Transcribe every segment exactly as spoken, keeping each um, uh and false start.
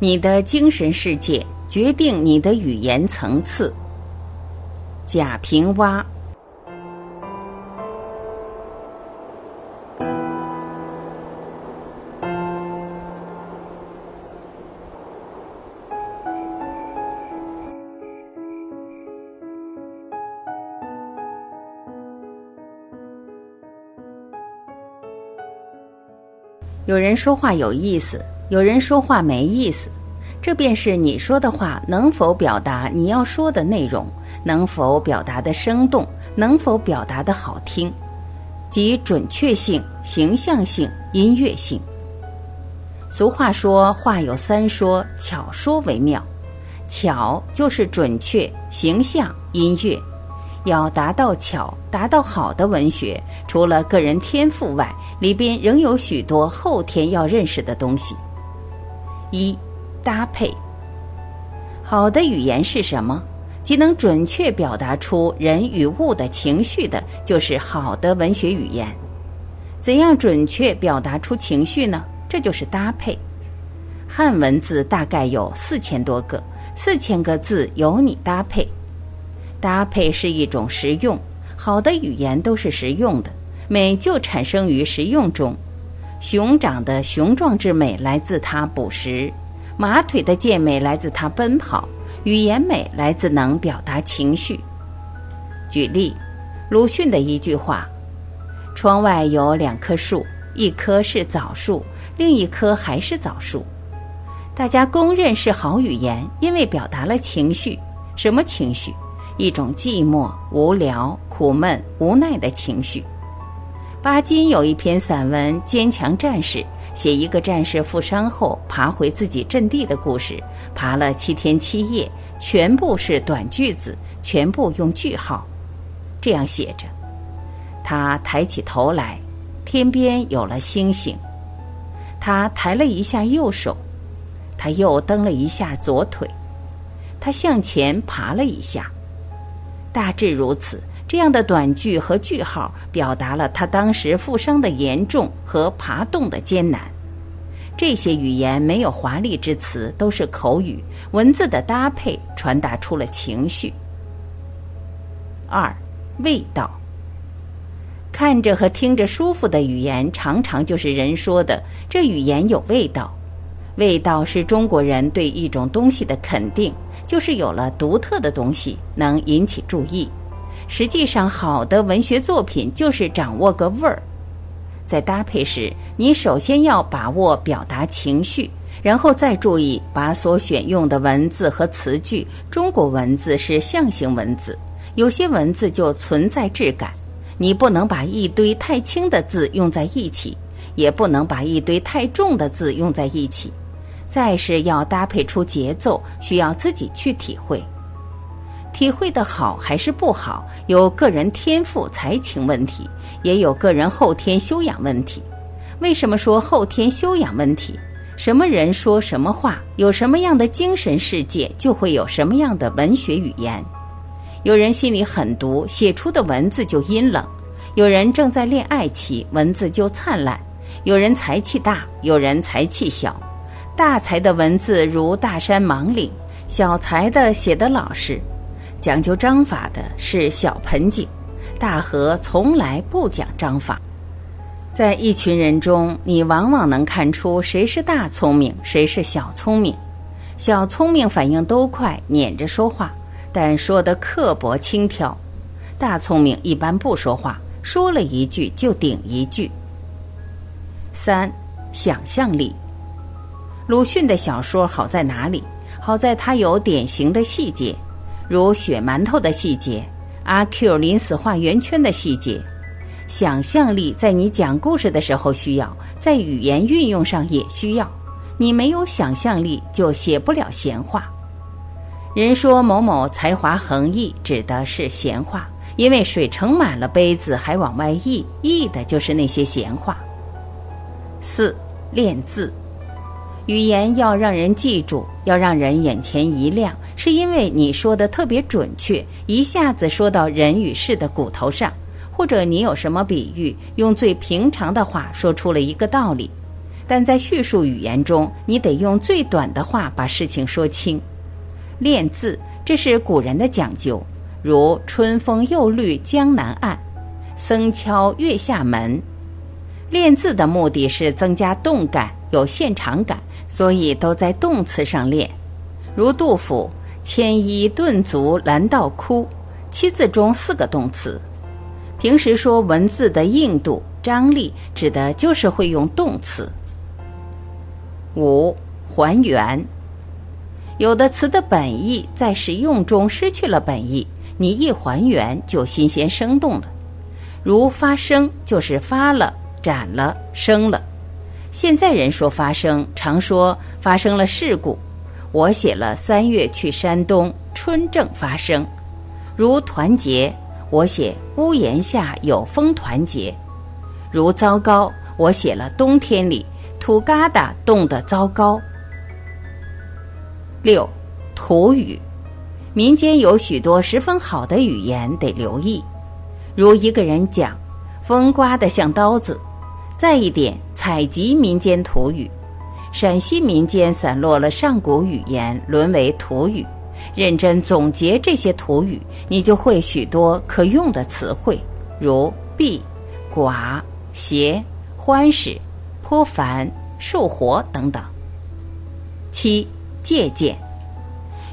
你的精神世界决定你的语言层次。贾平凹。有人说话有意思，有人说话没意思，这便是你说的话能否表达你要说的内容，能否表达的生动，能否表达的好听，即准确性、形象性、音乐性。俗话说话有三说，巧说为妙。巧就是准确、形象、音乐。要达到巧，达到好的文学，除了个人天赋外，里边仍有许多后天要认识的东西。一、搭配。好的语言是什么？即能准确表达出人与物的情绪的，就是好的文学语言。怎样准确表达出情绪呢？这就是搭配。汉文字大概有四千多个，四千个字由你搭配。搭配是一种实用，好的语言都是实用的，美就产生于实用中。熊掌的雄壮之美来自它捕食，马腿的健美来自它奔跑，语言美来自能表达情绪。举例，鲁迅的一句话：窗外有两棵树，一棵是枣树，另一棵还是枣树。大家公认是好语言，因为表达了情绪。什么情绪？一种寂寞、无聊、苦闷、无奈的情绪。巴金有一篇散文《坚强战士》，写一个战士负伤后爬回自己阵地的故事，爬了七天七夜，全部是短句子，全部用句号。这样写着：他抬起头来，天边有了星星；他抬了一下右手，他又蹬了一下左腿；他向前爬了一下。大致如此，这样的短句和句号表达了他当时负伤的严重和爬动的艰难。这些语言没有华丽之词，都是口语，文字的搭配传达出了情绪。二、味道。看着和听着舒服的语言，常常就是人说的这语言有味道。味道是中国人对一种东西的肯定，就是有了独特的东西能引起注意。实际上好的文学作品就是掌握个味儿。在搭配时，你首先要把握表达情绪，然后再注意把所选用的文字和词句。中国文字是象形文字，有些文字就存在质感，你不能把一堆太轻的字用在一起，也不能把一堆太重的字用在一起。再是要搭配出节奏，需要自己去体会。体会的好还是不好，有个人天赋才情问题，也有个人后天修养问题。为什么说后天修养问题？什么人说什么话，有什么样的精神世界，就会有什么样的文学语言。有人心里狠毒，写出的文字就阴冷；有人正在恋爱期，文字就灿烂；有人才气大，有人才气小。大才的文字如大山莽岭，小才的写得老实。讲究章法的是小盆景，大河从来不讲章法。在一群人中，你往往能看出谁是大聪明，谁是小聪明。小聪明反应都快，撵着说话，但说得刻薄轻佻；大聪明一般不说话，说了一句就顶一句。三、想象力。鲁迅的小说好在哪里？好在它有典型的细节，如血馒头的细节，阿 Q 临死画圆圈的细节。想象力在你讲故事的时候需要，在语言运用上也需要。你没有想象力，就写不了闲话。人说某某才华横溢，指的是闲话，因为水盛满了杯子还往外溢，溢的就是那些闲话。四、练字。语言要让人记住，要让人眼前一亮，是因为你说的特别准确，一下子说到人与事的骨头上，或者你有什么比喻，用最平常的话说出了一个道理。但在叙述语言中，你得用最短的话把事情说清。练字，这是古人的讲究，如春风又绿江南岸，僧敲月下门。练字的目的是增加动感，有现场感，所以都在动词上练。如杜甫牵衣顿足兰道哭，七字中四个动词。平时说文字的硬度张力，指的就是会用动词。五、还原。有的词的本意在使用中失去了本意，你一还原就新鲜生动了。如发生就是发了、展了、生了。现在人说发生，常说发生了事故。我写了三月去山东，春正发生。如团结，我写屋檐下有风团结。如糟糕，我写了冬天里土疙瘩冻得糟糕。六、土语。民间有许多十分好的语言得留意，如一个人讲风刮得像刀子。再一点，采集民间土语。陕西民间散落了上古语言，沦为土语。认真总结这些土语，你就会许多可用的词汇，如弊、寡、邪、欢喜、颇烦、受活等等。七、借鉴。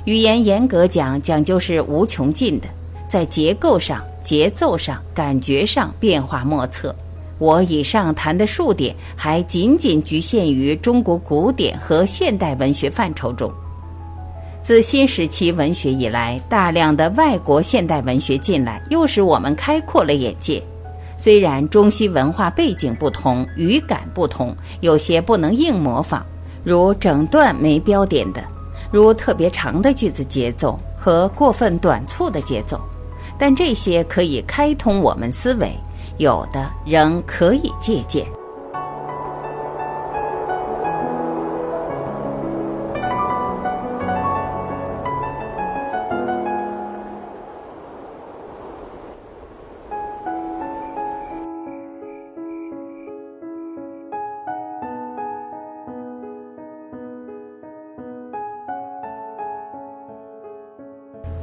语言严格讲讲究是无穷尽的，在结构上、节奏上、感觉上变化莫测。我以上谈的数点还仅仅局限于中国古典和现代文学范畴中。自新时期文学以来，大量的外国现代文学进来，又使我们开阔了眼界。虽然中西文化背景不同，语感不同，有些不能硬模仿，如整段没标点的，如特别长的句子节奏和过分短促的节奏，但这些可以开通我们思维，有的仍可以借鉴。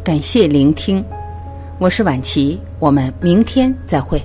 感谢聆听，我是婉琪，我们明天再会。